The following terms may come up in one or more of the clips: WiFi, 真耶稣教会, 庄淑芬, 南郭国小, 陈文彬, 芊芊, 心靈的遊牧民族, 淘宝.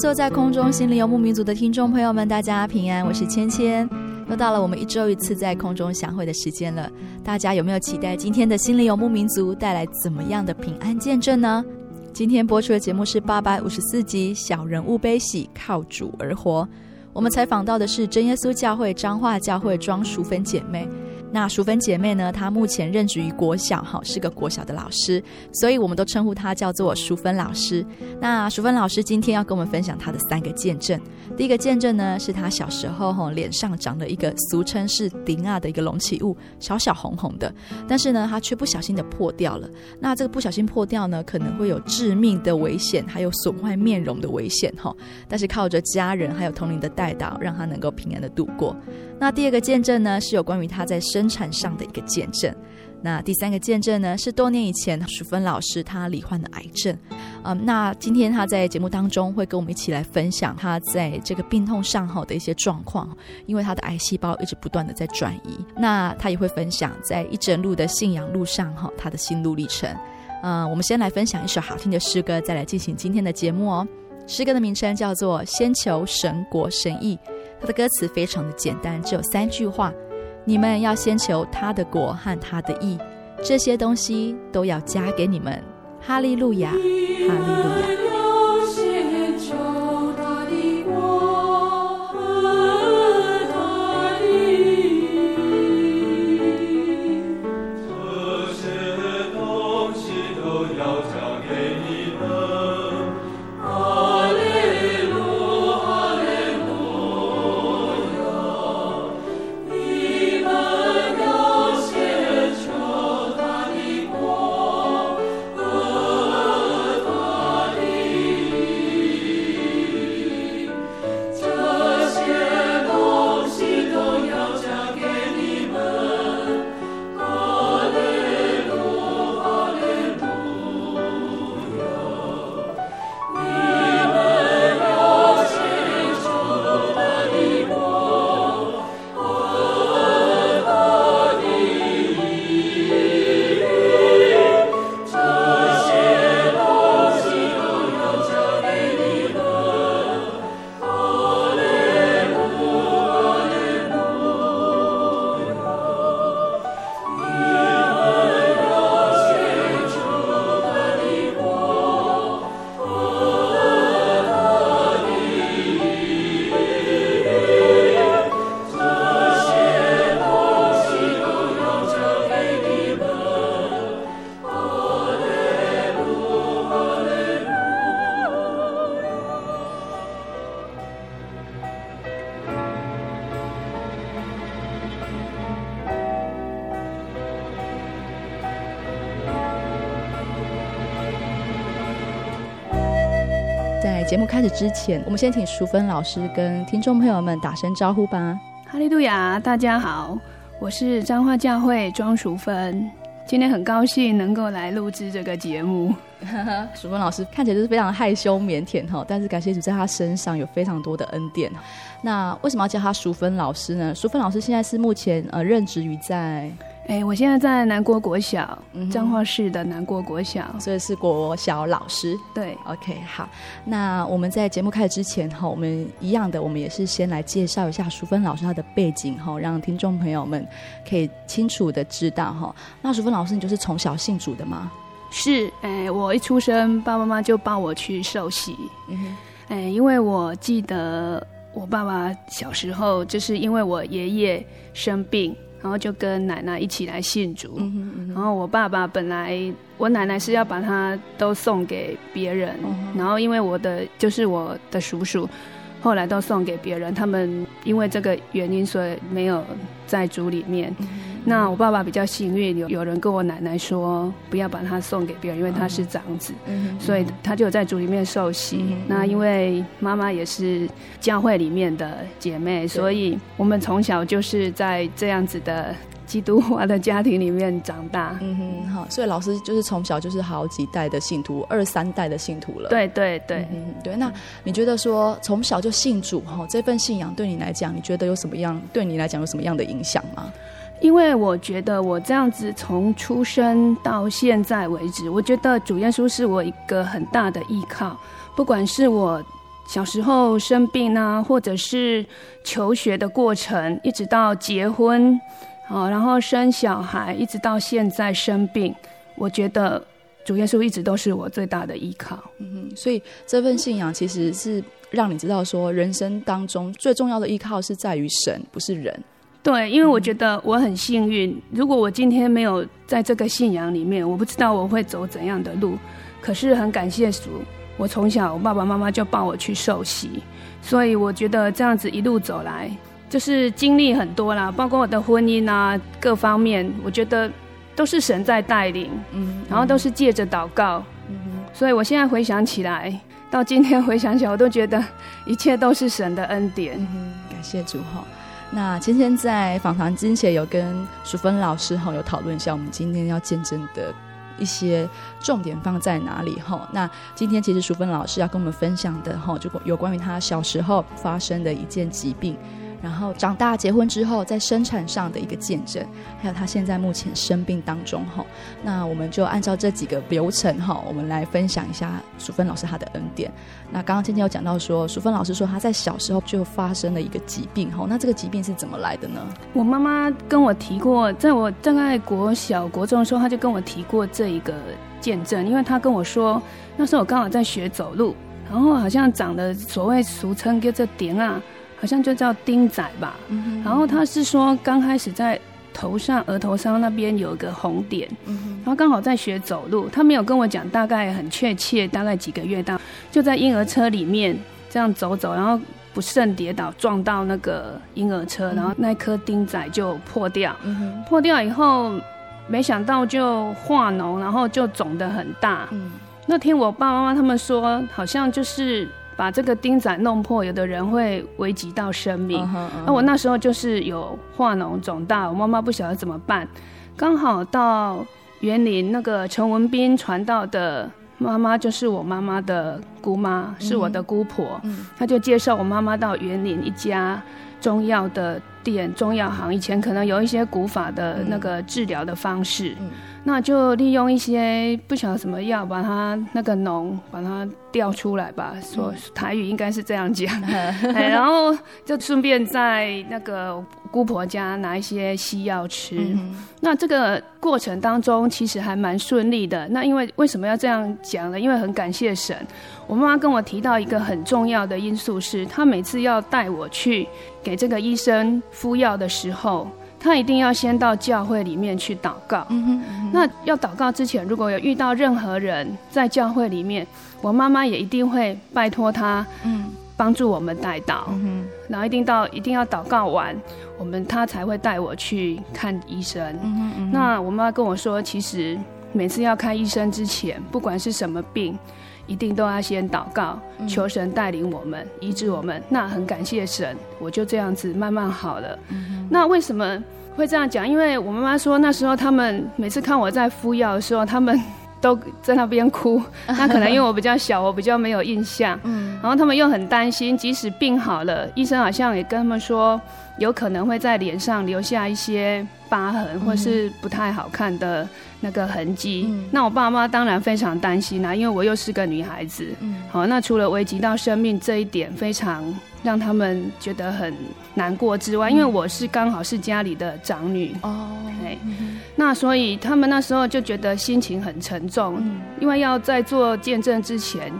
坐在空中心灵游牧民族的听众朋友们，大家平安，我是芊芊。又到了我们一周一次在空中相会的时间了，大家有没有期待今天的心灵游牧民族带来怎么样的平安见证呢？今天播出的节目是854集小人物悲喜，靠主而活。我们采访到的是真耶稣教会彰化教会庄淑芬姐妹。那淑芬姐妹呢，她目前任职于国小，是个国小的老师，所以我们都称呼她叫做淑芬老师。那淑芬老师今天要跟我们分享她的3个见证。第一个见证呢，是她小时候脸上长了一个俗称是顶啊的一个隆起物，小小红红的，但是呢她却不小心的破掉了。那这个不小心破掉呢，可能会有致命的危险，还有损坏面容的危险，但是靠着家人还有同龄的代祷，让她能够平安的度过。那第二个见证呢，是有关于她在生产上的一个见证。那第3个见证呢，是多年以前淑芬老师她罹患了癌症。那今天她在节目当中会跟我们一起来分享她在这个病痛上的一些状况，因为她的癌细胞一直不断的在转移。那她也会分享在一整路的信仰路上她的心路历程。我们先来分享一首好听的诗歌，再来进行今天的节目。诗歌的名称叫做《先求神国神义》，它的歌词非常的简单，只有3句话：你们要先求他的国和他的义，这些东西都要加给你们。哈利路亚，哈利路亚。节目开始之前，我们先请淑芬老师跟听众朋友们打声招呼吧。哈利路亚，大家好，我是彰化教会庄淑芬。今天很高兴能够来录制这个节目。淑芬老师看起来就是非常害羞腼腆，但是感谢主在他身上有非常多的恩典。那为什么要叫他淑芬老师呢？淑芬老师现在是目前任职于在我现在在南郭国小，彰化市的南郭国小，所以是国小老师。对 OK 好，那我们在节目开始之前，我们一样的，我们也是先来介绍一下淑芬老师她的背景，让听众朋友们可以清楚的知道。那淑芬老师你就是从小信主的吗？是，我一出生爸爸妈妈就抱我去受洗，因为我记得我爸爸小时候就是因为我爷爷生病，然后就跟奶奶一起来信主，然后我爸爸本来我奶奶是要把他都送给别人，然后因为我的就是我的叔叔后来都送给别人，他们因为这个原因所以没有在主里面，那我爸爸比较幸运，有人跟我奶奶说不要把他送给别人，因为他是长子，所以他就有在主里面受洗，那因为妈妈也是教会里面的姐妹，所以我们从小就是在这样子的基督化的家庭里面长大。好，所以老师就是从小就是好几代的信徒，2、3代的信徒了。对对对，对。那你觉得说从小就信主这份信仰对你来讲，你觉得有什么样对你来讲有什么样的影响吗？因为我觉得我这样子从出生到现在为止，我觉得主耶稣是我一个很大的依靠，不管是我小时候生病啊，或者是求学的过程，一直到结婚，然后生小孩，一直到现在生病，我觉得主耶稣一直都是我最大的依靠。所以这份信仰其实是让你知道说人生当中最重要的依靠是在于神，不是人。对，因为我觉得我很幸运，如果我今天没有在这个信仰里面，我不知道我会走怎样的路，可是很感谢主，我从小我爸爸妈妈就抱我去受洗，所以我觉得这样子一路走来就是经历很多啦，包括我的婚姻啊各方面，我觉得都是神在带领，然后都是借着祷告，所以我现在回想起来，到今天回想起来，我都觉得一切都是神的恩典。感谢主。那今天在访谈之前有跟淑芬老师有讨论一下我们今天要见证的一些重点放在哪里。那今天其实淑芬老师要跟我们分享的就有关于她小时候发生的一件疾病，然后长大结婚之后在生产上的一个见证，还有她现在目前生病当中。那我们就按照这几个流程我们来分享一下淑芬老师她的恩典。那刚刚今天有讲到说淑芬老师说她在小时候就发生了一个疾病，那这个疾病是怎么来的呢？我妈妈跟我提过，在我大概国小国中的时候她就跟我提过这一个见证，因为她跟我说那时候我刚好在学走路，然后好像长得所谓俗称叫做钉啊，好像就叫钉仔吧，然后她是说刚开始在头上额头上那边有一个红点，然后刚好在学走路，他没有跟我讲大概很确切大概几个月大，就在婴儿车里面这样走走，然后不慎跌倒撞到那个婴儿车，然后那颗钉仔就破掉，破掉以后没想到就化脓，然后就肿得很大。那天我爸爸妈妈他们说好像就是把这个钉仔弄破，有的人会危及到生命。我那时候就是有化脓肿大，我妈妈不晓得怎么办，刚好到园林那个陈文彬传道的妈妈就是我妈妈的姑妈，是我的姑婆，她就介绍我妈妈到园林一家中药的店，中药行以前可能有一些古法的那个治疗的方式，那就利用一些不晓得什么药把它那个脓把它调出来吧，说台语应该是这样讲，然后就顺便在那个姑婆家拿一些西药吃，那这个过程当中其实还蛮顺利的。那因为为什么要这样讲呢？因为很感谢神，我妈妈跟我提到一个很重要的因素是，她每次要带我去给这个医生敷药的时候，他一定要先到教会里面去祷告。那要祷告之前，如果有遇到任何人在教会里面，我妈妈也一定会拜托他帮助我们代祷，然后一定要祷告完他才会带我去看医生。那我妈跟我说，其实每次要看医生之前，不管是什么病，一定都要先祷告，求神带领我们，医治我们。那很感谢神，我就这样子慢慢好了。那为什么会这样讲？因为我妈妈说那时候他们每次看我在敷药的时候，他们都在那边哭。那可能因为我比较小，我比较没有印象。然后他们又很担心，即使病好了，医生好像也跟他们说有可能会在脸上留下一些疤痕或是不太好看的那个痕迹。那我爸妈当然非常担心啦，因为我又是个女孩子。好，那除了危及到生命这一点非常让他们觉得很难过之外，因为我是刚好是家里的长女哦，那所以他们那时候就觉得心情很沉重。因为要在做见证之前，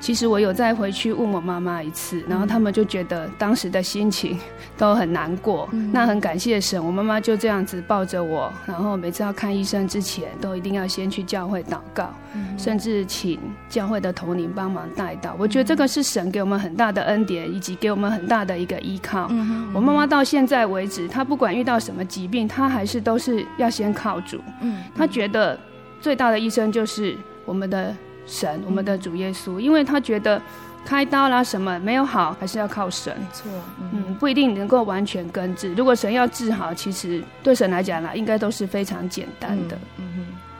其实我有再回去问我妈妈一次，然后他们就觉得当时的心情都很难过。那很感谢神，我妈妈就这样子抱着我，然后每次要看医生之前都一定要先去教会祷告，甚至请教会的童龄帮忙带祷。我觉得这个是神给我们很大的恩典，以及给我们很大的一个依靠。我妈妈到现在为止，她不管遇到什么疾病，她还是都是要先靠主。她觉得最大的医生就是我们的神，我们的主耶稣，因为他觉得开刀啦什么没有好，还是要靠神。没错，不一定能够完全根治。如果神要治好，其实对神来讲啦，应该都是非常简单的。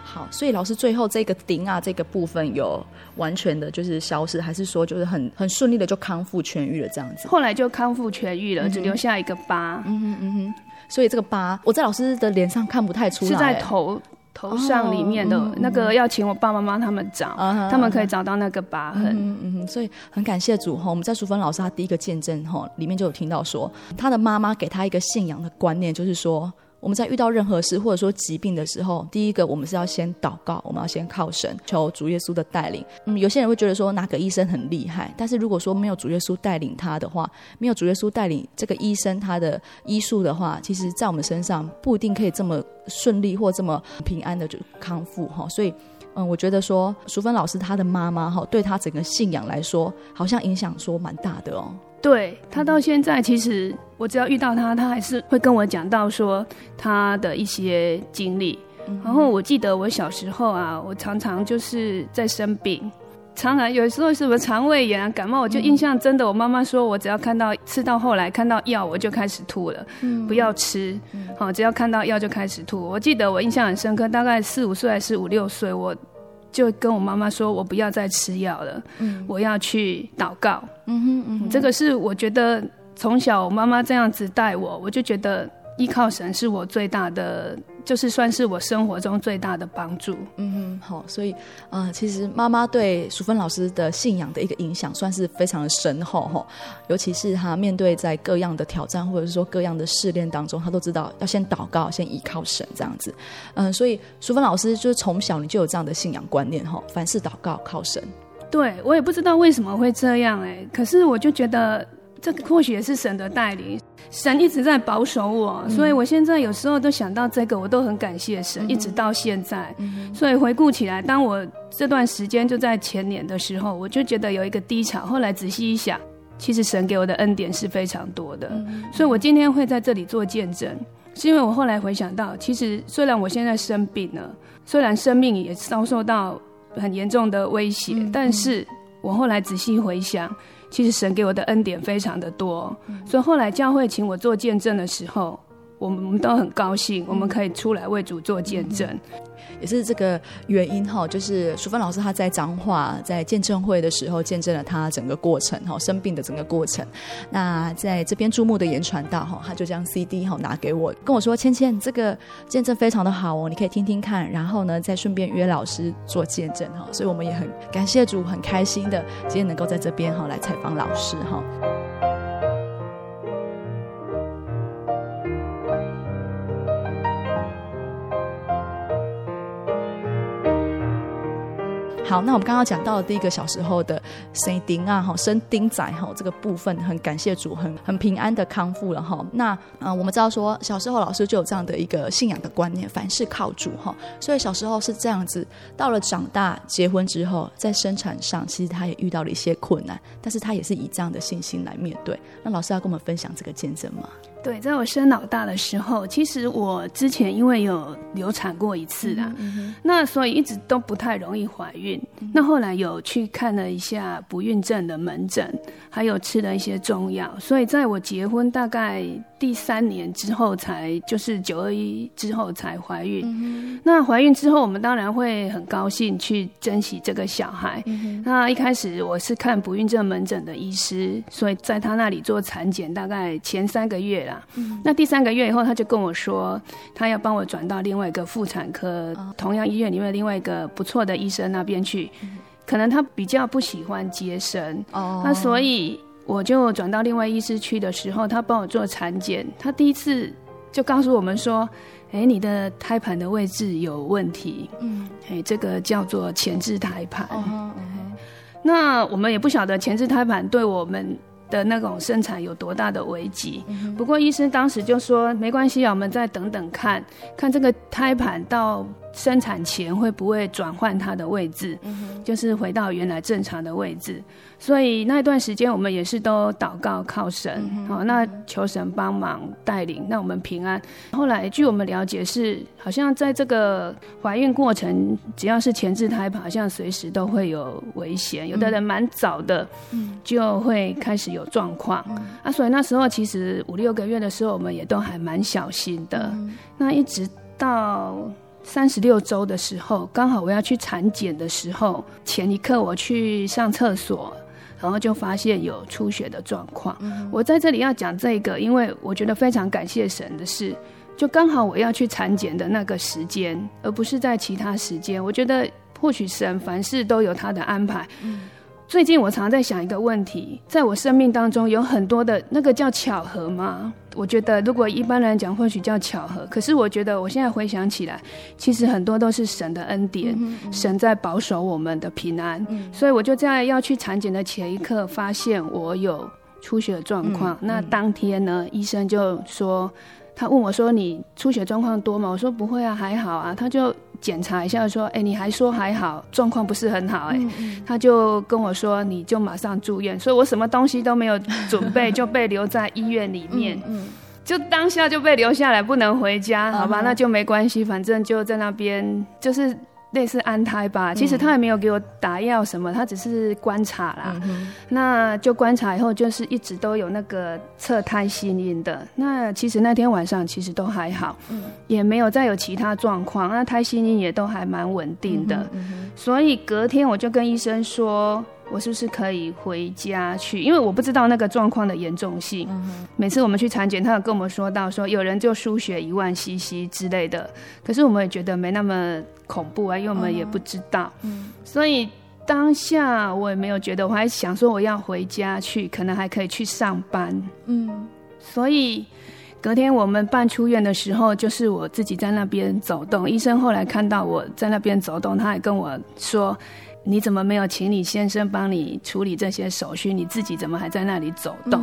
好，所以老师最后这个顶啊这个部分有完全的就是消失，还是说就是很顺利的就康复痊愈了这样子？后来就康复痊愈了，只留下一个疤。所以这个疤我在老师的脸上看不太出来，是在头上里面的那个，要请我爸爸妈妈他们找，他们可以找到那个疤痕。所以很感谢主吼，我们在淑芬老师他第一个见证吼里面就有听到说，他的妈妈给他一个信仰的观念，就是说我们在遇到任何事或者说疾病的时候，第一个我们是要先祷告，我们要先靠神求主耶稣的带领。有些人会觉得说哪个医生很厉害，但是如果说没有主耶稣带领他的话，没有主耶稣带领这个医生他的医术的话，其实在我们身上不一定可以这么顺利或这么平安的就康复。所以我觉得说淑芬老师她的妈妈对她整个信仰来说好像影响说蛮大的哦。对，他到现在其实我只要遇到他，他还是会跟我讲到说他的一些经历。然后我记得我小时候啊，我常常就是在生病，常常有时候什么肠胃炎啊感冒，我就印象真的我妈妈说我只要看到吃到后来看到药我就开始吐了，不要吃，好，只要看到药就开始吐。我记得我印象很深刻，大概4、5岁还是5、6岁，我就跟我妈妈说我不要再吃药了，我要去祷告。这个是我觉得从小我妈妈这样子带我，我就觉得依靠神是我最大的，就是算是我生活中最大的帮助。好，所以其实妈妈对淑芬老师的信仰的一个影响算是非常的深厚，尤其是她面对在各样的挑战或者是说各样的试炼当中，她都知道要先祷告，先依靠神这样子。所以淑芬老师就是从小你就有这样的信仰观念，凡事祷告靠神。对，我也不知道为什么会这样，可是我就觉得这或许也是神的带领，神一直在保守我，所以我现在有时候都想到这个，我都很感谢神，一直到现在。所以回顾起来，当我这段时间就在前年的时候，我就觉得有一个低潮，后来仔细一想，其实神给我的恩典是非常多的。所以我今天会在这里做见证，是因为我后来回想到，其实虽然我现在生病了，虽然生命也遭受到很严重的威胁，但是我后来仔细回想，其实神给我的恩典非常的多。所以后来教会请我做见证的时候，我们都很高兴，我们可以出来为主做见证。也是这个原因，就是淑芬老师她在彰化在见证会的时候见证了她整个过程，生病的整个过程。那在这边注目的言传道，她就将 CD 拿给我，跟我说芊芊这个见证非常的好哦，你可以听听看，然后呢再顺便约老师做见证。所以我们也很感谢主，很开心的今天能够在这边来采访老师。好，那我们刚刚讲到的第一个小时候的生钉啊，生钉仔这个部分，很感谢主，很平安的康复了。那我们知道说小时候老师就有这样的一个信仰的观念，凡事靠主，所以小时候是这样子。到了长大结婚之后，在生产上其实他也遇到了一些困难，但是他也是以这样的信心来面对。那老师要跟我们分享这个见证吗？对，在我生老大的时候，其实我之前因为有流产过一次啦，那所以一直都不太容易怀孕。那后来有去看了一下不孕症的门诊，还有吃了一些中药，所以在我结婚大概第3年之后才，就是921之后才怀孕。那怀孕之后我们当然会很高兴去珍惜这个小孩。那一开始我是看不孕症门诊的医师，所以在他那里做产检大概前3个月啦。那第3个月以后他就跟我说他要帮我转到另外一个妇产科，同样医院里面另外一个不错的医生那边去，可能他比较不喜欢接生，那所以我就转到另外医师去的时候，他帮我做产检，他第一次就告诉我们说你的胎盘的位置有问题，这个叫做前置胎盘。那我们也不晓得前置胎盘对我们的那种生产有多大的危机，不过医生当时就说没关系，我们再等等看看这个胎盘到生产前会不会转换它的位置，就是回到原来正常的位置。所以那段时间我们也是都祷告靠神，那求神帮忙带领让我们平安。后来据我们了解是好像在这个怀孕过程只要是前置胎盘好像随时都会有危险，有的人蛮早的就会开始有状况，所以那时候其实5-6个月的时候我们也都还蛮小心的。那一直到36周的时候，刚好我要去产检的时候，前一刻我去上厕所，然后就发现有出血的状况。我在这里要讲这个，因为我觉得非常感谢神的是，就刚好我要去产检的那个时间，而不是在其他时间。我觉得或许神凡事都有他的安排。最近我常在想一个问题，在我生命当中有很多的那个叫巧合吗？我觉得如果一般人讲或许叫巧合，可是我觉得我现在回想起来其实很多都是神的恩典，神在保守我们的平安。所以我就在要去产检的前一刻发现我有出血状况，那当天呢医生就说，他问我说你出血状况多吗？我说不会啊，还好啊。他就检查一下说你还说还好，状况不是很好。他就跟我说你就马上住院，所以我什么东西都没有准备就被留在医院里面，就当下就被留下来不能回家。好吧，那就没关系，反正就在那边就是类似安胎吧。其实他也没有给我打药什么，他只是观察啦。那就观察以后就是一直都有那个测胎心音的，那其实那天晚上其实都还好，也没有再有其他状况，那胎心音也都还蛮稳定的。所以隔天我就跟医生说我是不是可以回家去，因为我不知道那个状况的严重性。每次我们去产检他有跟我们说到说有人就输血10000cc 之类的，可是我们也觉得没那么恐怖啊，因为我们也不知道。所以当下我也没有觉得，我还想说我要回家去，可能还可以去上班。所以隔天我们办出院的时候就是我自己在那边走动，医生后来看到我在那边走动他还跟我说你怎么没有请你先生帮你处理这些手续，你自己怎么还在那里走动？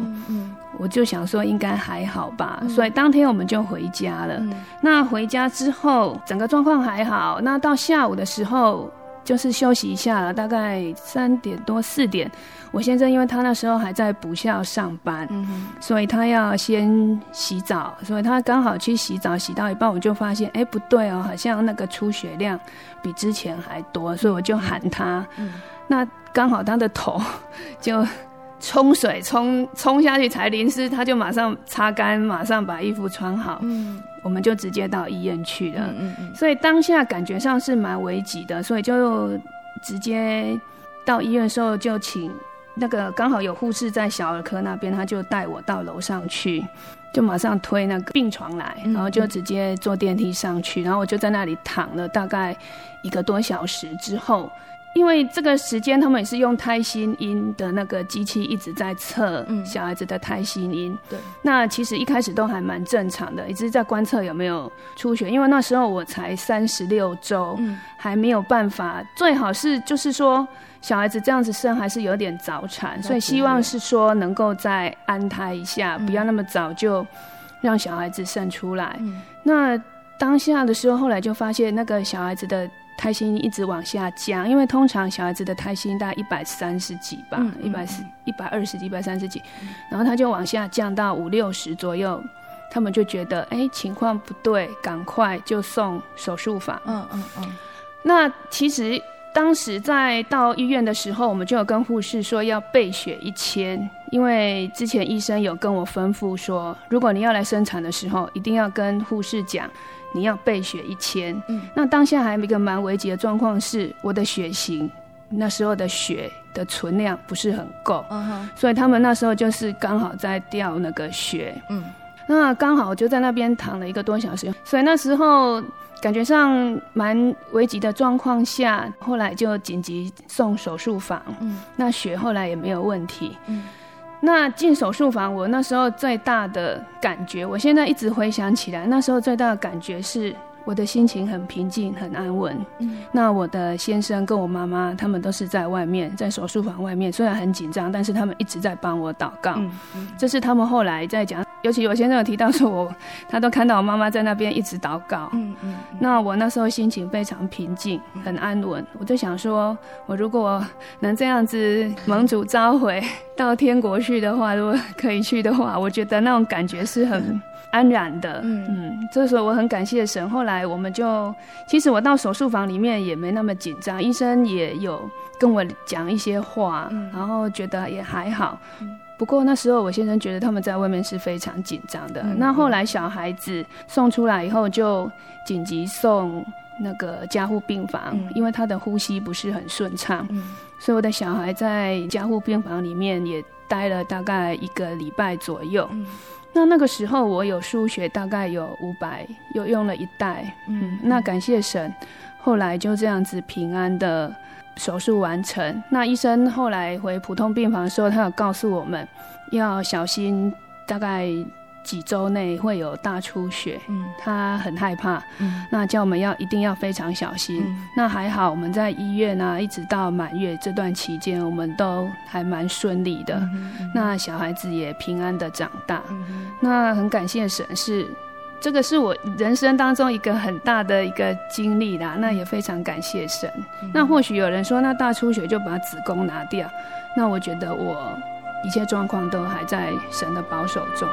我就想说应该还好吧，所以当天我们就回家了。那回家之后整个状况还好，那到下午的时候就是休息一下了，大概3点多4点，我先生因为他那时候还在补校上班，所以他要先洗澡，所以他刚好去洗澡，洗到一半我就发现不对哦，好像那个出血量比之前还多，所以我就喊他，那刚好他的头就冲水冲下去才淋湿，他就马上擦干，马上把衣服穿好，我们就直接到医院去了。所以当下感觉上是蛮危急的，所以就直接到医院的时候就请那个刚好有护士在小儿科那边，他就带我到楼上去，就马上推那个病床来，然后就直接坐电梯上去，然后我就在那里躺了大概1个多小时之后，因为这个时间他们也是用胎心音的那个机器一直在测小孩子的胎心音，那其实一开始都还蛮正常的，一直在观测有没有出血，因为那时候我才36周，还没有办法，最好是就是说小孩子这样子生还是有点早产，所以希望是说能够再安胎一下，不要那么早就让小孩子生出来。那当下的时候后来就发现那个小孩子的胎心一直往下降，因为通常小孩子的胎心大概130几吧，120几130几，然后他就往下降到50-60左右，他们就觉得情况不对，赶快就送手术房。那其实当时在到医院的时候，我们就有跟护士说要备血1000，因为之前医生有跟我吩咐说，如果你要来生产的时候，一定要跟护士讲你要备血1000。那当下还有一个蛮危急的状况是，我的血型那时候的血的存量不是很够，所以他们那时候就是刚好在调那个血。那刚好就在那边躺了1个多小时，所以那时候感觉上蛮危急的状况下，后来就紧急送手术房。那血后来也没有问题。那进手术房，我那时候最大的感觉，我现在一直回想起来，那时候最大的感觉是我的心情很平静很安稳。那我的先生跟我妈妈他们都是在外面，在手术房外面，虽然很紧张，但是他们一直在帮我祷告。这是他们后来在讲，尤其我先生有提到说他都看到我妈妈在那边一直祷告。那我那时候心情非常平静很安稳，我就想说我如果能这样子蒙主召回到天国去的话，如果可以去的话，我觉得那种感觉是很安然的。这时候我很感谢神。后来我们就，其实我到手术房里面也没那么紧张，医生也有跟我讲一些话，然后觉得也还好。不过那时候我先生觉得他们在外面是非常紧张的。那后来小孩子送出来以后就紧急送那个加护病房，因为他的呼吸不是很顺畅，所以我的小孩在加护病房里面也待了大概1个礼拜左右。那个时候我有输血大概有500，又用了1袋。那感谢神，后来就这样子平安的手术完成。那医生后来回普通病房的时候，他有告诉我们要小心，大概几周内会有大出血。他很害怕，那叫我们要一定要非常小心。那还好我们在医院啊，一直到满月这段期间，我们都还蛮顺利的。那小孩子也平安的长大。那很感谢神，是这个是我人生当中一个很大的一个经历啦。那也非常感谢神。那或许有人说，那大出血就把子宫拿掉，那我觉得我一切状况都还在神的保守中。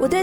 我对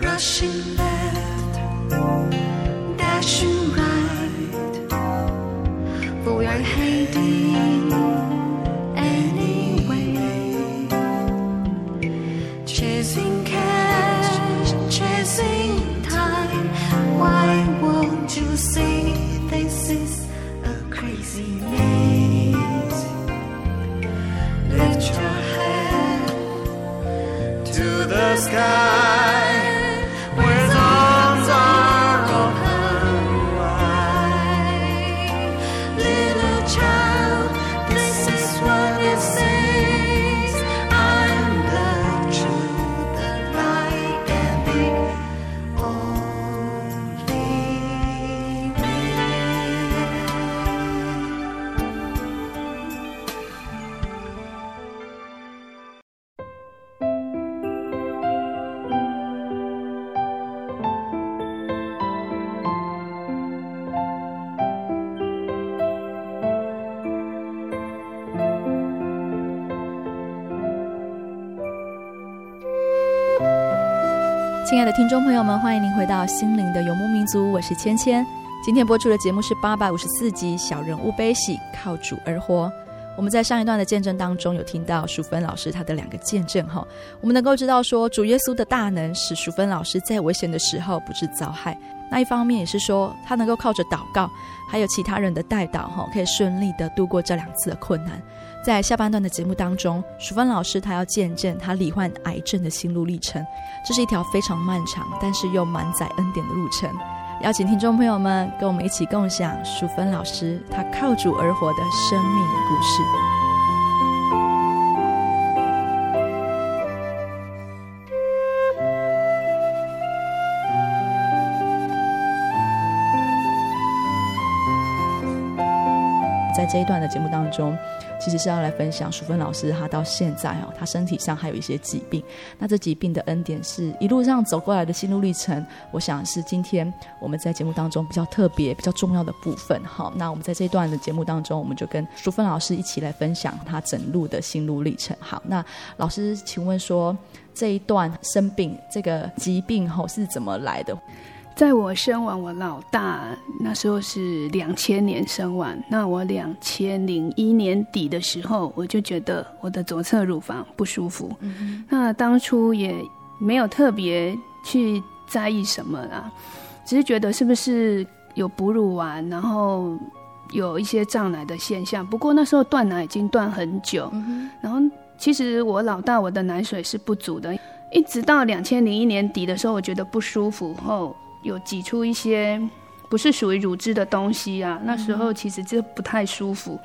Rushing left, dashing right, we are heading anyway. Chasing cash, chasing time. Why won't you see this is a crazy maze? Lift your head to the sky. 亲爱的听众朋友们，欢迎您回到心灵的游牧民族，我是芊芊。今天播出的节目是854集《小人物悲喜，靠主而活》。我们在上一段的见证当中有听到淑芬老师他的两个见证，我们能够知道说主耶稣的大能使淑芬老师在危险的时候不致遭害，那一方面也是说他能够靠着祷告还有其他人的带导可以顺利的度过这两次的困难。在下半段的节目当中，淑芬老师他要见证他罹患癌症的心路历程，这是一条非常漫长但是又满载恩典的路程。邀请听众朋友们跟我们一起共享淑芬老师他靠主而活的生命故事。在这一段的节目当中，其实是要来分享淑芬老师他到现在他身体上还有一些疾病，那这疾病的恩典是一路上走过来的心路历程，我想是今天我们在节目当中比较特别比较重要的部分。好，那我们在这一段的节目当中，我们就跟淑芬老师一起来分享他整路的心路历程。好，那老师请问说这一段生病这个疾病是怎么来的？在我生完我老大那时候是2000年生完，那我2001年底的时候我就觉得我的左侧乳房不舒服，那当初也没有特别去在意什么啦，只是觉得是不是有哺乳丸然后有一些胀奶的现象，不过那时候断奶已经断很久，然后其实我老大我的奶水是不足的，一直到2001年底的时候我觉得不舒服后有挤出一些不是属于乳汁的东西啊，那时候其实这不太舒服，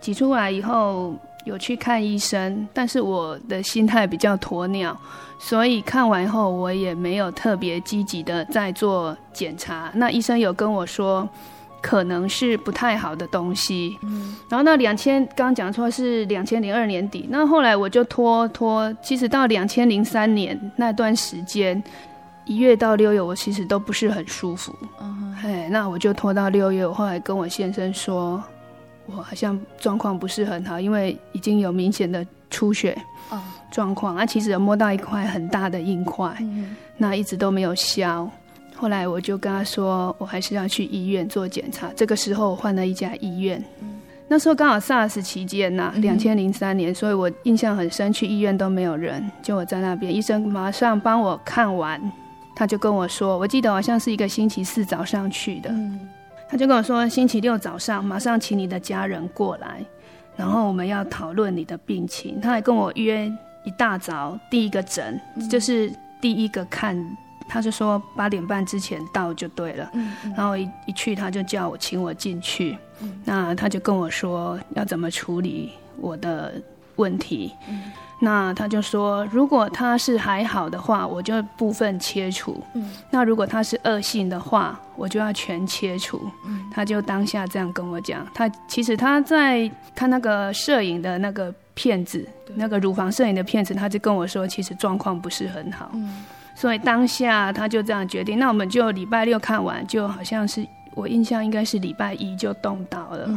挤出来以后有去看医生，但是我的心态比较鸵鸟，所以看完后我也没有特别积极的在做检查，那医生有跟我说可能是不太好的东西，然后到刚讲错是2002年底，那后来我就拖，其实到2003年那段时间1月到6月我其实都不是很舒服，那我就拖到6月，我后来跟我先生说我好像状况不是很好，因为已经有明显的出血状况，其实有摸到一块很大的硬块，那一直都没有消，后来我就跟他说我还是要去医院做检查，这个时候我换了一家医院，那时候刚好 SARS 期间呐，2003年，所以我印象很深，去医院都没有人，就我在那边，医生马上帮我看完，他就跟我说，我记得好像是一个星期4早上去的，他就跟我说星期6早上马上请你的家人过来，然后我们要讨论你的病情，他还跟我约一大早第一个诊，就是第一个看，他就说8点半之前到就对了，然后一去他就叫我请我进去，那他就跟我说要怎么处理我的问题，那他就说如果他是还好的话我就部分切除，那如果他是恶性的话我就要全切除，他就当下这样跟我讲。他其实他在看那个摄影的那个片子，那个乳房摄影的片子，他就跟我说其实状况不是很好，所以当下他就这样决定。那我们就礼拜6看完，就好像是我印象应该是礼拜1就动刀了，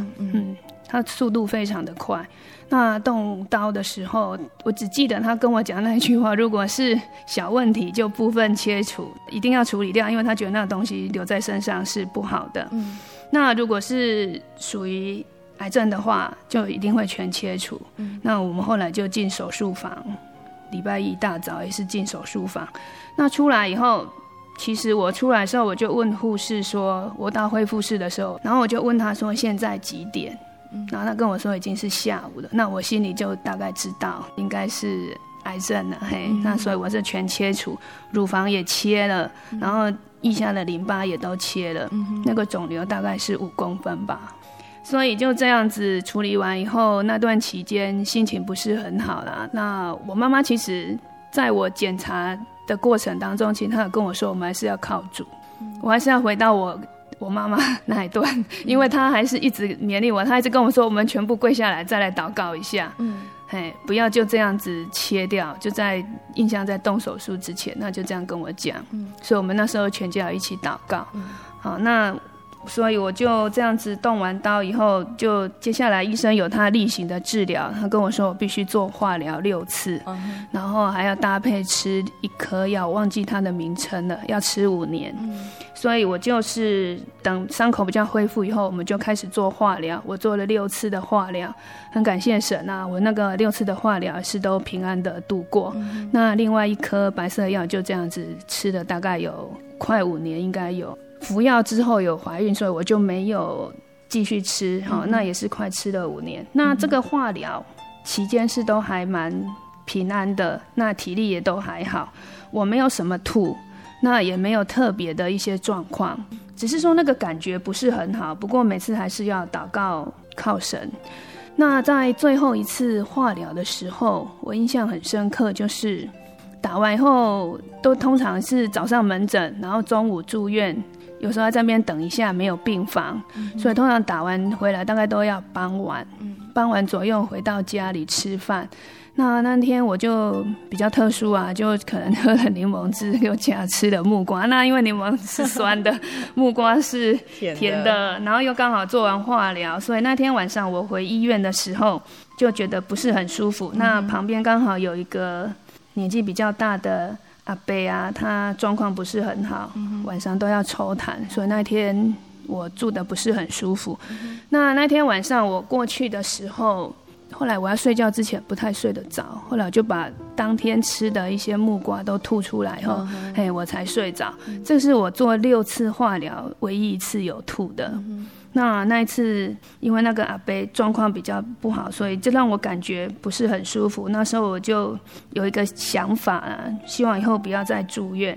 他速度非常的快。那动刀的时候我只记得他跟我讲那句话，如果是小问题就部分切除，一定要处理掉，因为他觉得那东西留在身上是不好的，那如果是属于癌症的话就一定会全切除，那我们后来就进手术房，礼拜1大早也是进手术房。那出来以后，其实我出来的时候我就问护士说，我到恢复室的时候，然后我就问他说现在几点，然后他跟我说已经是下午了，那我心里就大概知道应该是癌症了，那所以我是全切除，乳房也切了，然后腋下的淋巴也都切了，那个肿瘤大概是5公分吧。所以就这样子处理完以后，那段期间心情不是很好啦。那我妈妈其实在我检查的过程当中，其实她有跟我说我们还是要靠主，我还是要回到我妈妈那一段，因为她还是一直勉励我，她一直跟我说我们全部跪下来再来祷告一下，不要就这样子切掉，就在印象在动手术之前，那就这样跟我讲，所以我们那时候全家一起祷告。好，那所以我就这样子动完刀以后，就接下来医生有他例行的治疗，他跟我说我必须做化疗6次、然后还要搭配吃一颗药，我忘记它的名称了，要吃5年、所以我就是等伤口比较恢复以后，我们就开始做化疗，我做了6次的化疗，很感谢神啊，我那个6次的化疗是都平安的度过、那另外一颗白色药就这样子吃了大概有快5年，应该有服药之后有怀孕，所以我就没有继续吃、那也是快吃了5年。那这个化疗期间是都还蛮平安的，那体力也都还好，我没有什么吐，那也没有特别的一些状况，只是说那个感觉不是很好，不过每次还是要祷告靠神。那在最后一次化疗的时候，我印象很深刻，就是打完后都通常是早上门诊，然后中午住院，有时候在那边等一下没有病房、所以通常打完回来大概都要傍晚、左右回到家里吃饭。那天我就比较特殊啊，就可能喝了柠檬汁，又加吃了木瓜，那因为柠檬是酸的木瓜是甜的，然后又刚好做完化疗，所以那天晚上我回医院的时候就觉得不是很舒服、那旁边刚好有一个年纪比较大的阿伯啊，他状况不是很好、晚上都要抽痰，所以那天我住得不是很舒服、那天晚上我过去的时候，后来我要睡觉之前不太睡得着，后来我就把当天吃的一些木瓜都吐出来后、我才睡着。这是我做6次化疗唯一一次有吐的、那一次因为那个阿伯状况比较不好，所以这让我感觉不是很舒服，那时候我就有一个想法、希望以后不要再住院、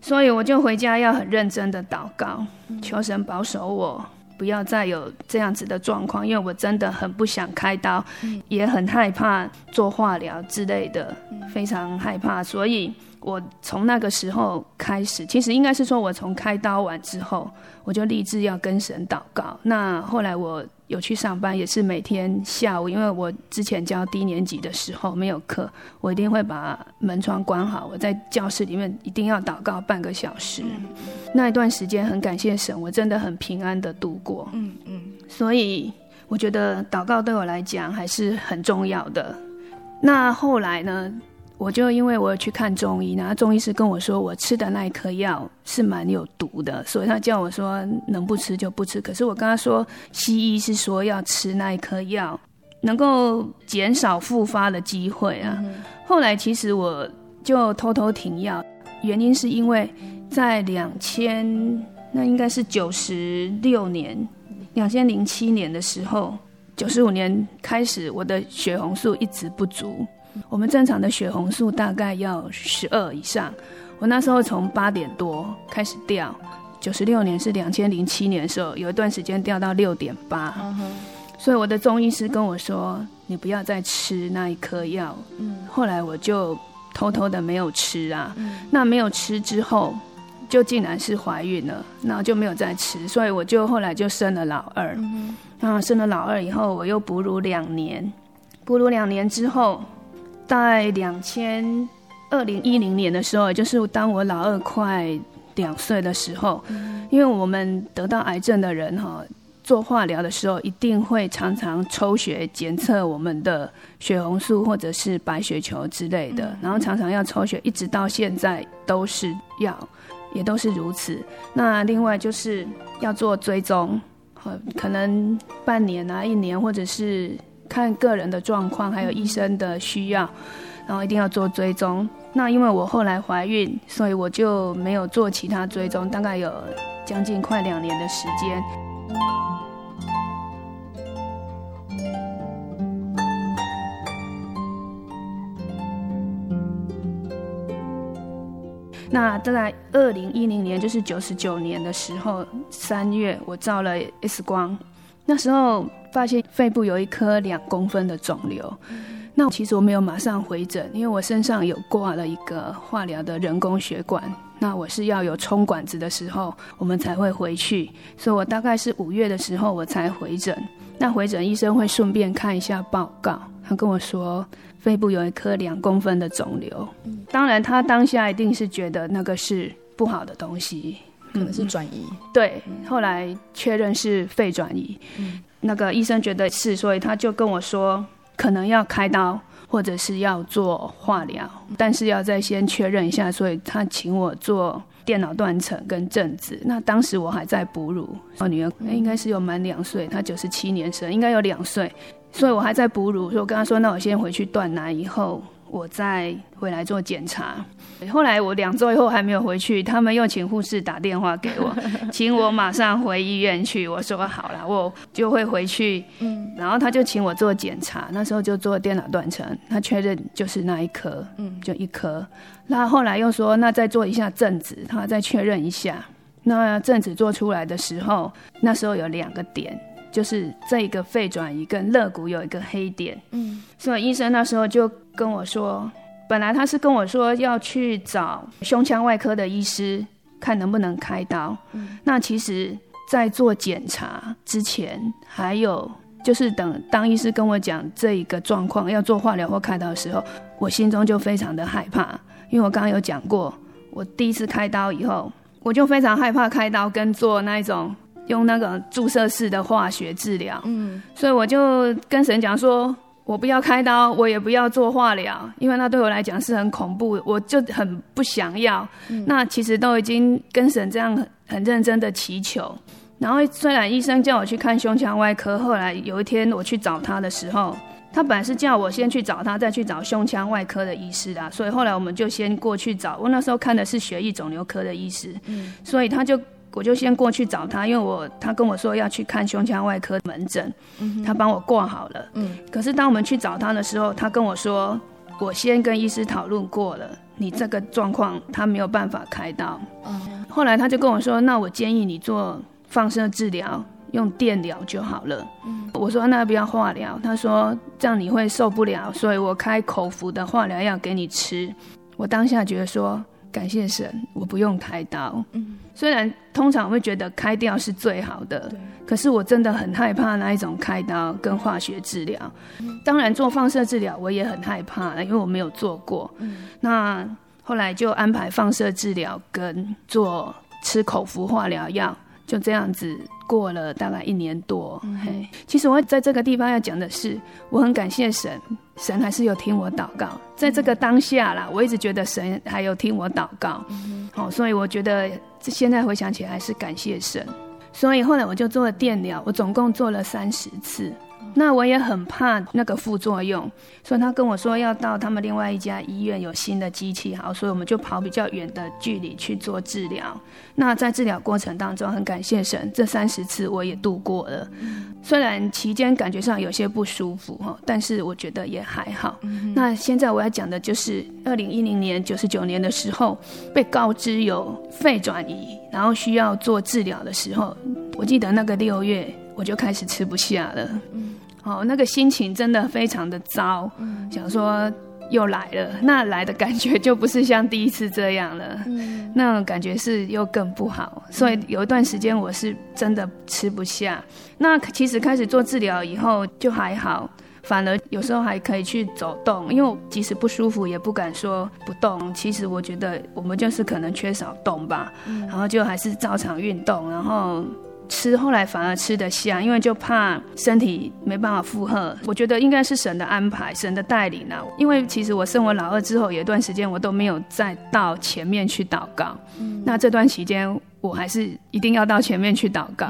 所以我就回家要很认真的祷告，求神保守我不要再有这样子的状况，因为我真的很不想开刀、也很害怕做化疗之类的、非常害怕。所以我从那个时候开始，其实应该是说我从开刀完之后我就立志要跟神祷告。那后来我有去上班，也是每天下午，因为我之前教低年级的时候没有课，我一定会把门窗关好，我在教室里面一定要祷告半个小时。那一段时间很感谢神，我真的很平安的度过。所以我觉得祷告对我来讲还是很重要的。那后来呢，我就因为我有去看中医，然后中医师跟我说我吃的那一颗药是蛮有毒的，所以他叫我说能不吃就不吃。可是我跟他说西医是说要吃那一颗药能够减少复发的机会啊。后来其实我就偷偷停药，原因是因为在2007年的时候，95年开始我的血红素一直不足，我们正常的血红素大概要12以上，我那时候从8点多开始掉，96年是2007年的时候，有一段时间掉到6.8。所以我的中医师跟我说你不要再吃那一颗药。后来我就偷偷的没有吃啊。那没有吃之后就竟然是怀孕了，然后就没有再吃，所以我就后来就生了老二。然后生了老二以后我又哺乳2年，哺乳2年之后在2010年的时候，就是当我老二快2岁的时候，因为我们得到癌症的人做化疗的时候一定会常常抽血检测我们的血红素或者是白血球之类的，然后常常要抽血，一直到现在都是要也都是如此。那另外就是要做追踪，可能半年啊1年，或者是看个人的状况还有医生的需要，然后一定要做追踪。那因为我后来怀孕，所以我就没有做其他追踪，大概有将近快2年的时间。那在2010年就是99年的时候3月，我照了 X 光，那时候发现肺部有一颗2公分的肿瘤。那其实我没有马上回诊，因为我身上有挂了一个化疗的人工血管，那我是要有冲管子的时候我们才会回去，所以我大概是5月的时候我才回诊。那回诊医生会顺便看一下报告，他跟我说肺部有一颗2公分的肿瘤。当然他当下一定是觉得那个是不好的东西，可能是转移。对，后来确认是肺转移。那个医生觉得是，所以他就跟我说，可能要开刀或者是要做化疗，但是要再先确认一下，所以他请我做电脑断层跟正子。那当时我还在哺乳，我女儿应该是有满2岁，她97年生，应该有2岁，所以我还在哺乳，所以我跟她说，那我先回去断奶，以后我再回来做检查。后来我2周以后还没有回去，他们又请护士打电话给我，请我马上回医院去。我说好了，我就会回去。然后他就请我做检查，那时候就做电脑断层，他确认就是那一颗，就一颗。那后来又说，那再做一下正子，他再确认一下。那正子做出来的时候，那时候有2个点。就是这一个肺转移跟肋骨有一个黑点，所以医生那时候就跟我说，本来他是跟我说要去找胸腔外科的医师看能不能开刀，那其实在做检查之前，还有就是等当医师跟我讲这一个状况要做化疗或开刀的时候，我心中就非常的害怕，因为我刚刚有讲过，我第一次开刀以后，我就非常害怕开刀跟做那一种用那个注射式的化学治疗，所以我就跟神讲说，我不要开刀，我也不要做化疗，因为那对我来讲是很恐怖，我就很不想要。那其实都已经跟神这样很认真的祈求，然后虽然医生叫我去看胸腔外科，后来有一天我去找他的时候，他本来是叫我先去找他，再去找胸腔外科的医师啦，所以后来我们就先过去找，我那时候看的是血液肿瘤科的医师，所以我就先过去找他，因为他跟我说要去看胸腔外科门诊，他帮我挂好了。可是当我们去找他的时候，他跟我说，我先跟医师讨论过了，你这个状况他没有办法开刀。后来他就跟我说，那我建议你做放射治疗，用电疗就好了。我说那不要化疗，他说这样你会受不了，所以我开口服的化疗药给你吃。我当下觉得说，感谢神，我不用开刀。虽然通常我会觉得开掉是最好的，可是我真的很害怕那一种开刀跟化学治疗。当然做放射治疗我也很害怕，因为我没有做过。那后来就安排放射治疗跟吃口服化疗药，就这样子过了大概1年多。其实我在这个地方要讲的是，我很感谢神，神还是有听我祷告，在这个当下啦，我一直觉得神还有听我祷告，所以我觉得现在回想起来还是感谢神。所以后来我就做了电疗，我总共做了30次。那我也很怕那个副作用，所以他跟我说要到他们另外一家医院有新的机器好，所以我们就跑比较远的距离去做治疗。那在治疗过程当中，很感谢神，这30次我也度过了。虽然期间感觉上有些不舒服，但是我觉得也还好。那现在我要讲的就是2010年99年的时候，被告知有肺转移，然后需要做治疗的时候，我记得那个6月我就开始吃不下了。那个心情真的非常的糟，想说又来了，那来的感觉就不是像第一次这样了，那种感觉是又更不好，所以有一段时间我是真的吃不下。那其实开始做治疗以后就还好，反而有时候还可以去走动，因为我即使不舒服也不敢说不动，其实我觉得我们就是可能缺少动吧，然后就还是照常运动，然后后来反而吃得下，因为就怕身体没办法负荷。我觉得应该是神的安排，神的带领啊。因为其实我生我老二之后有一段时间我都没有再到前面去祷告，那这段期间我还是一定要到前面去祷告。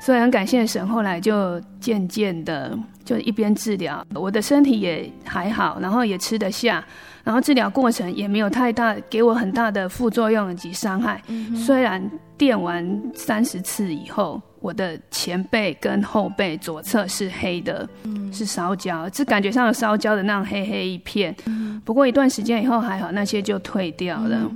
所以很感谢神，后来就渐渐的就一边治疗，我的身体也还好，然后也吃得下，然后治疗过程也没有太大给我很大的副作用以及伤害。虽然电完30次以后，我的前背跟后背左侧是黑的，是烧焦，这感觉上有烧焦的那种黑黑一片。不过一段时间以后还好，那些就退掉了。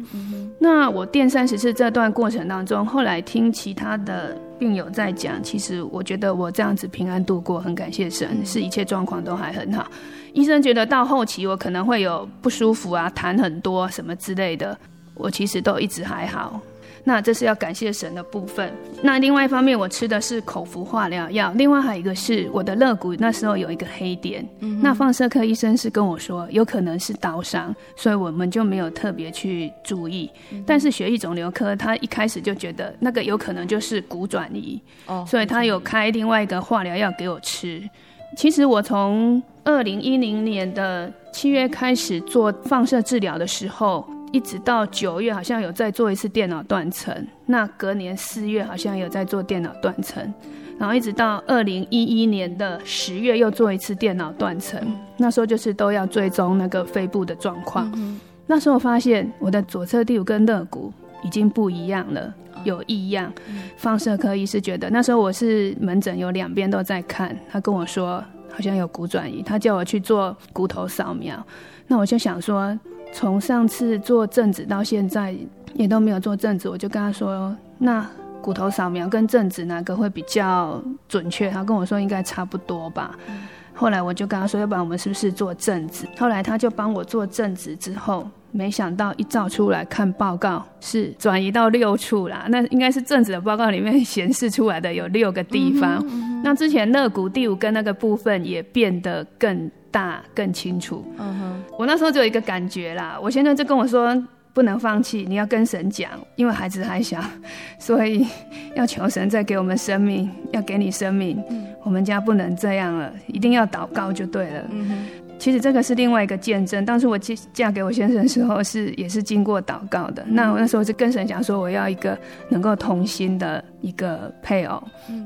那我电30次这段过程当中，后来听其他的病友在讲，其实我觉得我这样子平安度过，很感谢神，是一切状况都还很好。医生觉得到后期我可能会有不舒服啊，痰很多什么之类的，我其实都一直还好。那这是要感谢神的部分。那另外一方面我吃的是口服化疗药，另外还有一个是我的肋骨那时候有一个黑点，那放射科医生是跟我说有可能是刀伤，所以我们就没有特别去注意，但是血液肿瘤科他一开始就觉得那个有可能就是骨转移，所以他有开另外一个化疗药给我吃。其实我从2010年的7月开始做放射治疗的时候，一直到9月好像有再做一次电脑断层，那隔年4月好像有再做电脑断层，然后一直到2011年的10月又做一次电脑断层，那时候就是都要追踪那个肺部的状况。那时候我发现我的左侧第五根肋骨已经不一样了，有异样。放射科医师觉得，那时候我是门诊有两边都在看，他跟我说好像有骨转移，他叫我去做骨头扫描。那我就想说从上次做正子到现在也都没有做正子，我就跟他说那骨头扫描跟正子哪个会比较准确，他跟我说应该差不多吧。后来我就跟他说要不然我们是不是做正子，后来他就帮我做正子之后，没想到一照出来看报告是转移到6处啦，那应该是正子的报告里面显示出来的有6个地方。那之前肋骨第五根那个部分也变得更大更清楚。我那时候只有一个感觉啦，我先生就跟我说不能放弃，你要跟神讲，因为孩子还小，所以要求神再给我们生命，要给你生命，我们家不能这样了，一定要祷告就对了。其实这个是另外一个见证，当时我嫁给我先生的时候是也是经过祷告的。那我那时候是跟神讲说我要一个能够同心的一个配偶，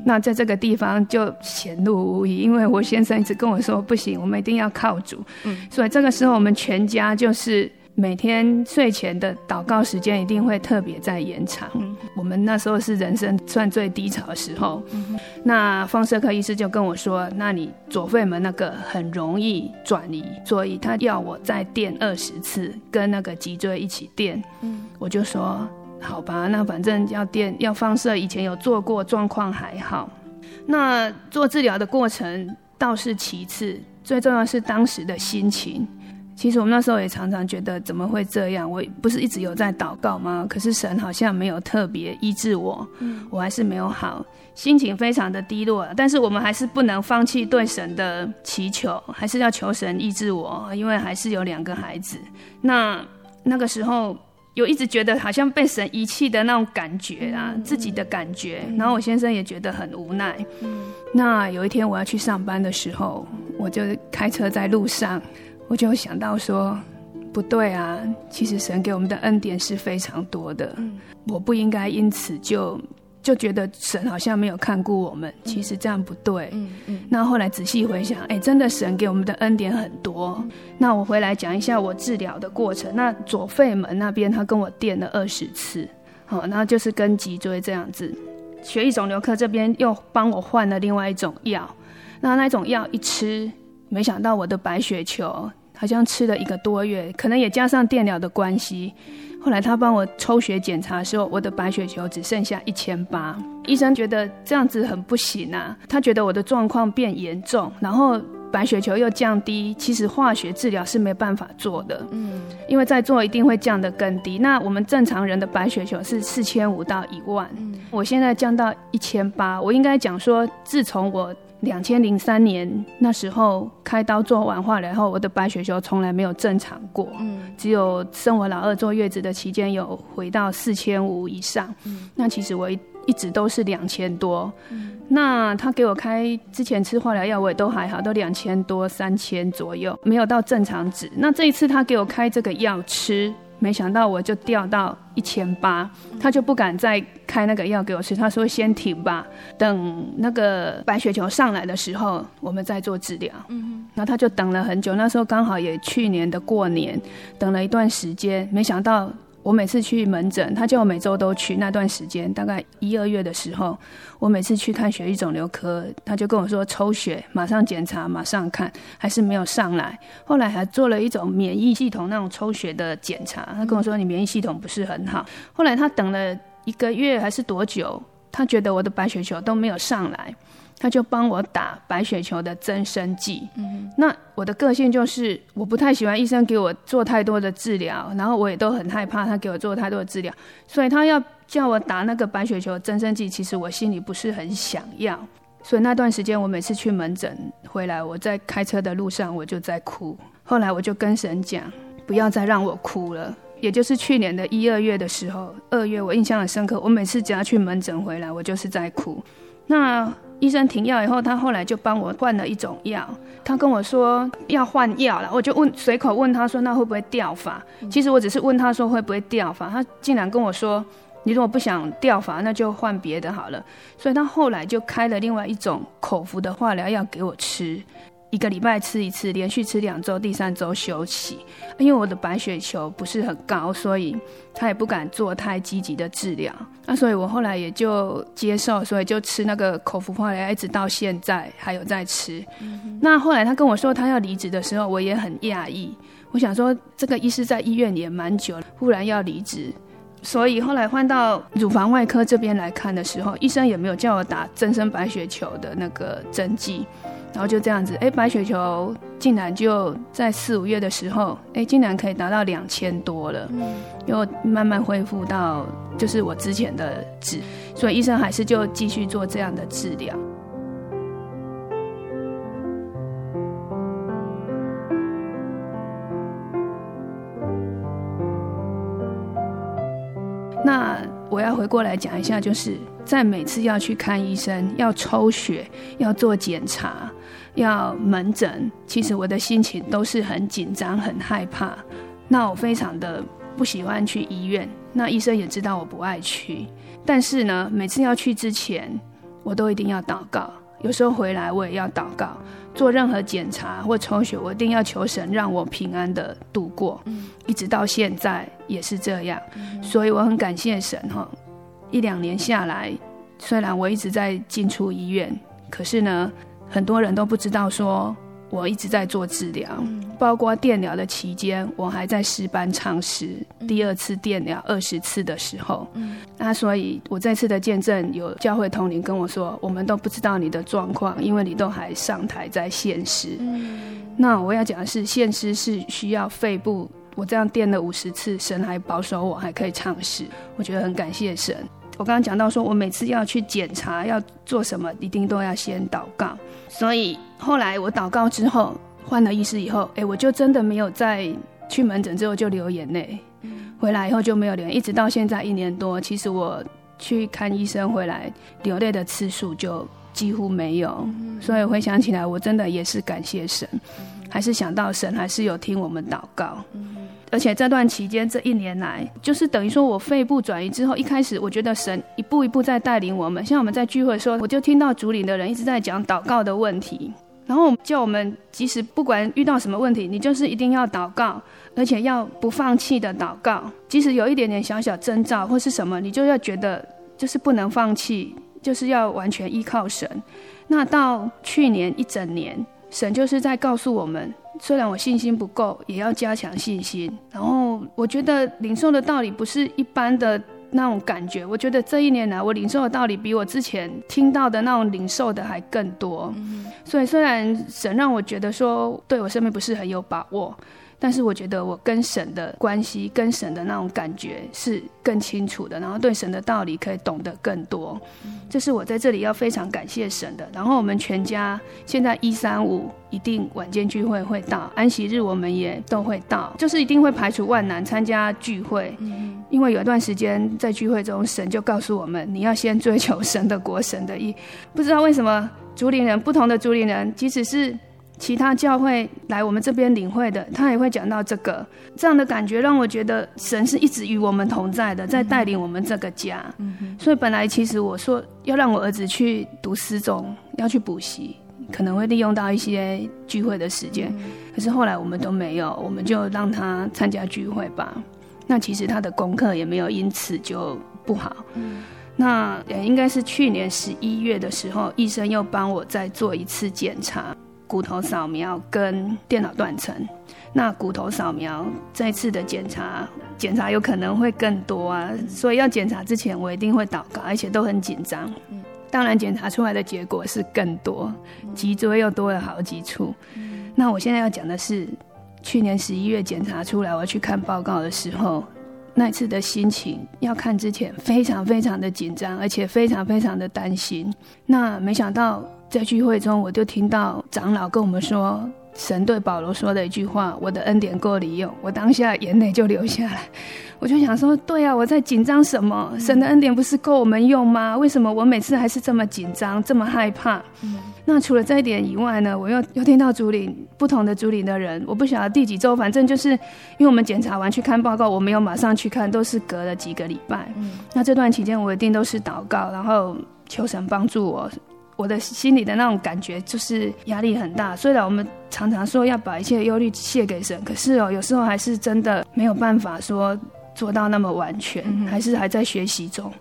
那在这个地方就显露无遗，因为我先生一直跟我说不行，我们一定要靠主，所以这个时候我们全家就是每天睡前的祷告时间一定会特别在延长。我们那时候是人生算最低潮的时候，那放射科医师就跟我说那你左肺门那个很容易转移，所以他要我再电20次跟那个脊椎一起电。我就说好吧，那反正要电要放射，以前有做过状况还好。那做治疗的过程倒是其次，最重要是当时的心情。其实我们那时候也常常觉得怎么会这样，我不是一直有在祷告吗？可是神好像没有特别医治我，我还是没有好，心情非常的低落。但是我们还是不能放弃对神的祈求，还是要求神医治我，因为还是有2个孩子。那个时候有一直觉得好像被神遗弃的那种感觉啊，自己的感觉，然后我先生也觉得很无奈。那有一天我要去上班的时候，我就开车在路上，我就想到说不对啊，其实神给我们的恩典是非常多的，我不应该因此就觉得神好像没有看顾我们，其实这样不对。那后来仔细回想，真的神给我们的恩典很多。那我回来讲一下我治疗的过程。那左肺门那边他跟我电了20次，然后就是跟脊椎这样子。血液肿瘤科这边又帮我换了另外一种药，那种药一吃，没想到我的白血球好像吃了1个多月，可能也加上电疗的关系，后来他帮我抽血检查的时候，我的白血球只剩下1800。医生觉得这样子很不行啊，他觉得我的状况变严重，然后白血球又降低，其实化学治疗是没办法做的，因为再做一定会降得更低。那我们正常人的白血球是4500到10000，我现在降到1800。我应该讲说自从我2003年那时候开刀做完化疗后，我的白血球从来没有正常过，只有生我老二坐月子的期间有回到4500以上。那其实我一直都是2000多，那他给我开之前吃化疗药我也都还好，都2000多3000左右，没有到正常值。那这一次他给我开这个药吃，没想到我就掉到1800，他就不敢再开那个药给我吃，他说先停吧，等那个白血球上来的时候我们再做治疗。然后他就等了很久，那时候刚好也去年的过年，等了一段时间。没想到我每次去门诊，他叫我每周都去，那段时间大概1、2月的时候，我每次去看血液肿瘤科，他就跟我说抽血马上检查马上看，还是没有上来。后来还做了一种免疫系统那种抽血的检查，他跟我说你免疫系统不是很好。后来他等了1个月还是多久，他觉得我的白血球都没有上来，他就帮我打白血球的增生剂。那我的个性就是我不太喜欢医生给我做太多的治疗，然后我也都很害怕他给我做太多的治疗，所以他要叫我打那个白血球增生剂，其实我心里不是很想要。所以那段时间我每次去门诊回来，我在开车的路上我就在哭。后来我就跟神讲，不要再让我哭了。也就是去年的1、2月的时候，2月我印象很深刻，我每次只要去门诊回来我就是在哭。那医生停药以后，他后来就帮我换了一种药，他跟我说要换药了，我就随口问他说那会不会掉发，其实我只是问他说会不会掉发，他竟然跟我说你如果不想掉发那就换别的好了。所以他后来就开了另外一种口服的化疗药给我吃，1个礼拜吃一次，连续吃2周，第3周休息。因为我的白血球不是很高，所以他也不敢做太积极的治疗。那所以我后来也就接受，所以就吃那个口服化疗药，一直到现在还有在吃。那后来他跟我说他要离职的时候，我也很讶异，我想说这个医师在医院也蛮久了，忽然要离职。所以后来换到乳房外科这边来看的时候，医生也没有叫我打增生白血球的那个针剂，然后就这样子，白血球竟然就在4、5月的时候，竟然可以达到2000多了，又慢慢恢复到就是我之前的值，所以医生还是就继续做这样的治疗。那我要回过来讲一下，就是在每次要去看医生，要抽血，要做检查，要门诊，其实我的心情都是很紧张很害怕。那我非常的不喜欢去医院，那医生也知道我不爱去，但是呢每次要去之前我都一定要祷告，有时候回来我也要祷告，做任何检查或抽血我一定要求神让我平安的度过，一直到现在也是这样。所以我很感谢神，1、2年下来，虽然我一直在进出医院，可是呢很多人都不知道说我一直在做治疗，包括电疗的期间我还在诗班唱诗，第2次电疗20次的时候，那所以我这次的见证有教会同龄跟我说，我们都不知道你的状况，因为你都还上台在献诗。那我要讲的是，献诗是需要肺部，我这样电了50次，神还保守我还可以唱诗，我觉得很感谢神。我刚刚讲到说我每次要去检查要做什么一定都要先祷告，所以后来我祷告之后换了医师以后，我就真的没有再去门诊，之后就流眼泪，回来以后就没有流眼，一直到现在1年多，其实我去看医生回来流泪的次数就几乎没有。所以回想起来我真的也是感谢神，还是想到神还是有听我们祷告。而且这段期间，这1年来，就是等于说我肺部转移之后，一开始我觉得神一步一步在带领我们。像我们在聚会的时候，我就听到组里的人一直在讲祷告的问题，然后叫我们即使不管遇到什么问题，你就是一定要祷告，而且要不放弃的祷告。即使有一点点小小征兆或是什么，你就要觉得就是不能放弃，就是要完全依靠神。那到去年1整年，神就是在告诉我们，虽然我信心不够，也要加强信心。然后我觉得领受的道理不是一般的那种感觉，我觉得这1年来我领受的道理比我之前听到的那种领受的还更多。所以虽然神让我觉得说对我生命不是很有把握，但是我觉得我跟神的关系，跟神的那种感觉是更清楚的，然后对神的道理可以懂得更多，这是我在这里要非常感谢神的。然后我们全家现在1、3、5一定晚间聚会会到，安息日我们也都会到，就是一定会排除万难参加聚会。因为有一段时间在聚会中，神就告诉我们你要先追求神的国，神的义。不知道为什么竹林人，不同的竹林人，即使是其他教会来我们这边领会的，他也会讲到这个，这样的感觉让我觉得神是一直与我们同在的，在带领我们这个家。所以本来其实我说要让我儿子去读私中，要去补习，可能会利用到一些聚会的时间，可是后来我们都没有，我们就让他参加聚会吧。那其实他的功课也没有因此就不好。那也应该是去年11月的时候，医生又帮我再做一次检查，骨头扫描跟电脑断层。那骨头扫描这次的检查有可能会更多啊，所以要检查之前我一定会祷告，而且都很紧张。当然检查出来的结果是更多，脊椎又多了好几处。那我现在要讲的是去年11月检查出来，我去看报告的时候，那次的心情，要看之前非常非常的紧张，而且非常非常的担心。那没想到在聚会中，我就听到长老跟我们说神对保罗说的一句话，我的恩典够你用。我当下眼泪就流下来，我就想说，对啊，我在紧张什么？神的恩典不是够我们用吗？为什么我每次还是这么紧张，这么害怕？那除了这一点以外呢，我又听到竹林不同的竹林的人，我不晓得第几周，反正就是因为我们检查完去看报告，我没有马上去看，都是隔了几个礼拜。那这段期间我一定都是祷告，然后求神帮助我。我的心里的那种感觉就是压力很大，虽然我们常常说要把一切忧虑卸给神，可是有时候还是真的没有办法说做到那么完全，还在学习中。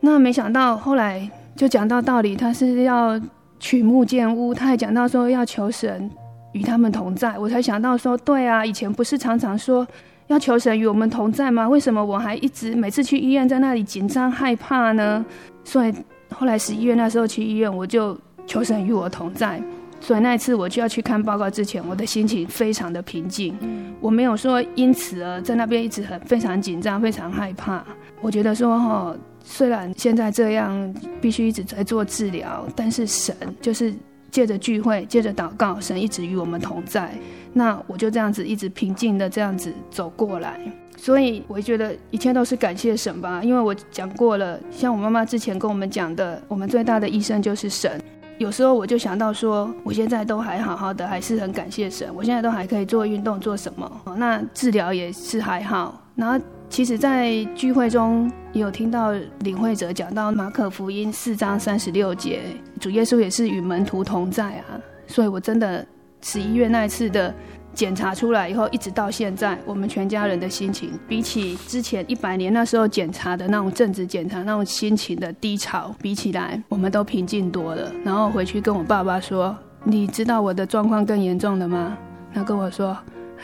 那没想到后来就讲到道理，他是要取木建屋，他还讲到说要求神与他们同在，我才想到说，对啊，以前不是常常说要求神与我们同在吗？为什么我还一直每次去医院在那里紧张害怕呢？所以后来11月那时候去医院，我就求神与我同在，所以那一次我就要去看报告之前，我的心情非常的平静，我没有说因此而在那边一直非常紧张非常害怕。我觉得说虽然现在这样必须一直在做治疗，但是神就是借着聚会借着祷告，神一直与我们同在，那我就这样子一直平静的这样子走过来。所以我觉得一切都是感谢神吧，因为我讲过了，像我妈妈之前跟我们讲的，我们最大的医生就是神。有时候我就想到说，我现在都还好好的，还是很感谢神，我现在都还可以做运动做什么，那治疗也是还好。然后其实在聚会中也有听到领会者讲到马可福音4章36节，主耶稣也是与门徒同在啊。所以我真的11月那一次的检查出来以后，一直到现在，我们全家人的心情，比起之前100年那时候检查的那种正职检查那种心情的低潮比起来，我们都平静多了。然后回去跟我爸爸说，你知道我的状况更严重了吗？他跟我说，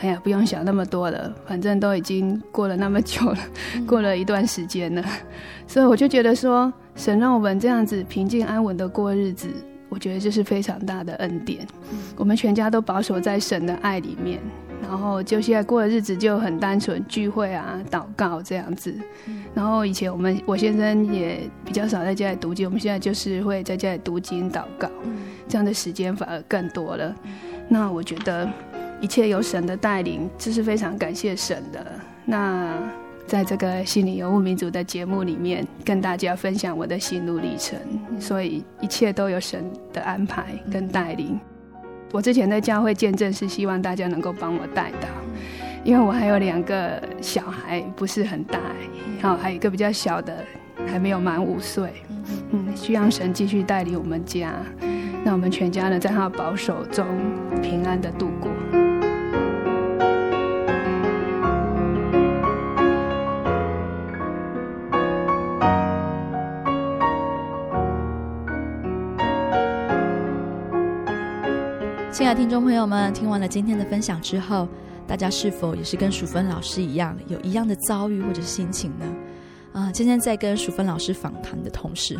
哎呀，不用想那么多了，反正都已经过了那么久了，过了一段时间了。所以我就觉得说，神让我们这样子平静安稳的过日子，我觉得这是非常大的恩典。我们全家都保守在神的爱里面，然后就现在过的日子就很单纯，聚会啊祷告这样子。然后以前我先生也比较少在家里读经，我们现在就是会在家里读经祷告，这样的时间反而更多了。那我觉得一切有神的带领，这是非常感谢神的。那在这个心灵游牧民族的节目里面，跟大家分享我的心路历程，所以一切都有神的安排跟带领。我之前在教会见证是希望大家能够帮我带到，因为我还有2个小孩不是很大，然后还有一个比较小的还没有满5岁，需要神继续带领我们家，让我们全家呢在他的保守中平安的度过。亲爱的听众朋友们，听完了今天的分享之后，大家是否也是跟淑芬老师一样有一样的遭遇或者心情呢？今天在跟淑芬老师访谈的同时，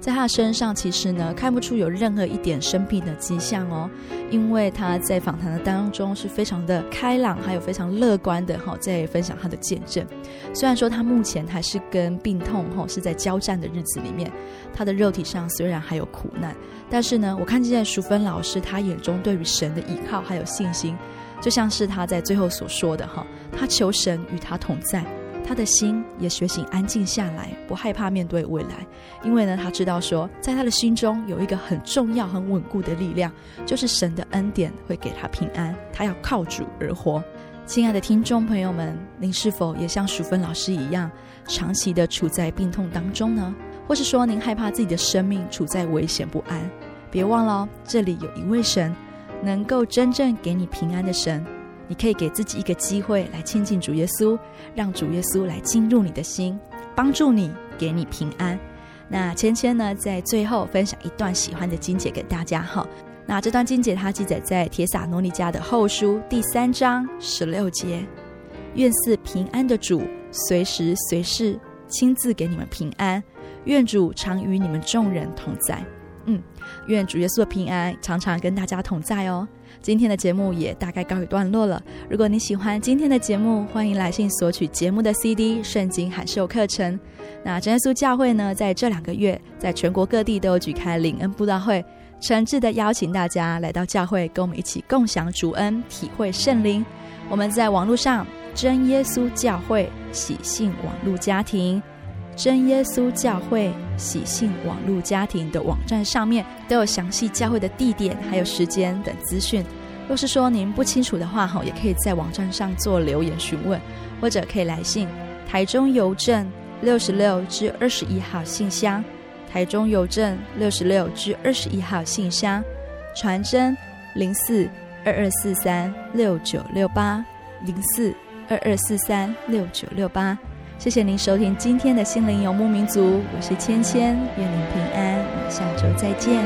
在她身上其实呢看不出有任何一点生病的迹象哦，因为她在访谈的当中是非常的开朗还有非常乐观的在分享她的见证。虽然说她目前还是跟病痛是在交战的日子里面，她的肉体上虽然还有苦难，但是呢我看见淑芬老师她眼中对于神的依靠还有信心，就像是她在最后所说的，她求神与她同在，她的心也学习安静下来，不害怕面对未来，因为呢她知道说在她的心中有一个很重要很稳固的力量，就是神的恩典会给她平安，她要靠主而活。亲爱的听众朋友们，您是否也像淑芬老师一样长期的处在病痛当中呢？或是说您害怕自己的生命处在危险不安？别忘了，这里有一位神能够真正给你平安的神。你可以给自己一个机会来亲近主耶稣，让主耶稣来进入你的心，帮助你，给你平安。那芊芊呢在最后分享一段喜欢的经节给大家。那这段经节它记载在帖撒罗尼迦的后书3章16节，愿赐平安的主随时随事亲自给你们平安，愿主常与你们众人同在。愿主耶稣的平安常常跟大家同在哦。今天的节目也大概告一段落了。如果你喜欢今天的节目，欢迎来信索取节目的 CD 圣经函授课程。那真耶稣教会呢，在这2个月在全国各地都有举开灵恩布道会，诚挚的邀请大家来到教会，跟我们一起共享主恩，体会圣灵。我们在网络上真耶稣教会喜信网络家庭，真耶稣教会喜信网络家庭的网站上面都有详细教会的地点还有时间等资讯。若是说您不清楚的话，也可以在网站上做留言询问，或者可以来信台中邮政66至21号信箱，台中邮政66至21号信箱，传真0422436968，0422436968。谢谢您收听今天的心灵游牧民族，我是芊芊，愿您平安，我们下周再见。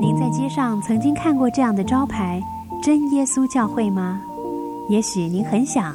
您在街上曾经看过这样的招牌“真耶稣教会”吗？也许您很想，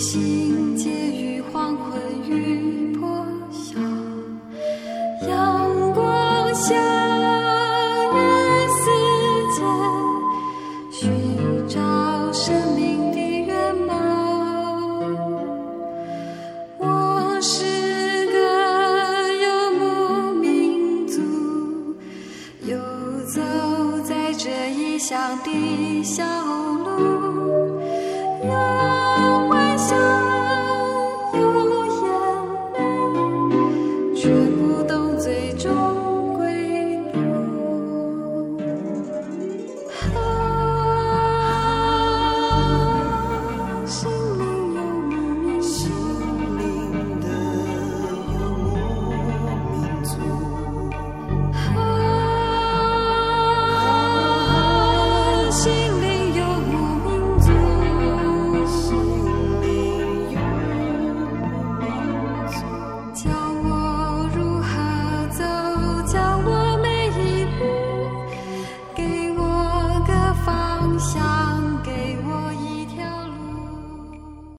行结于黄昏雨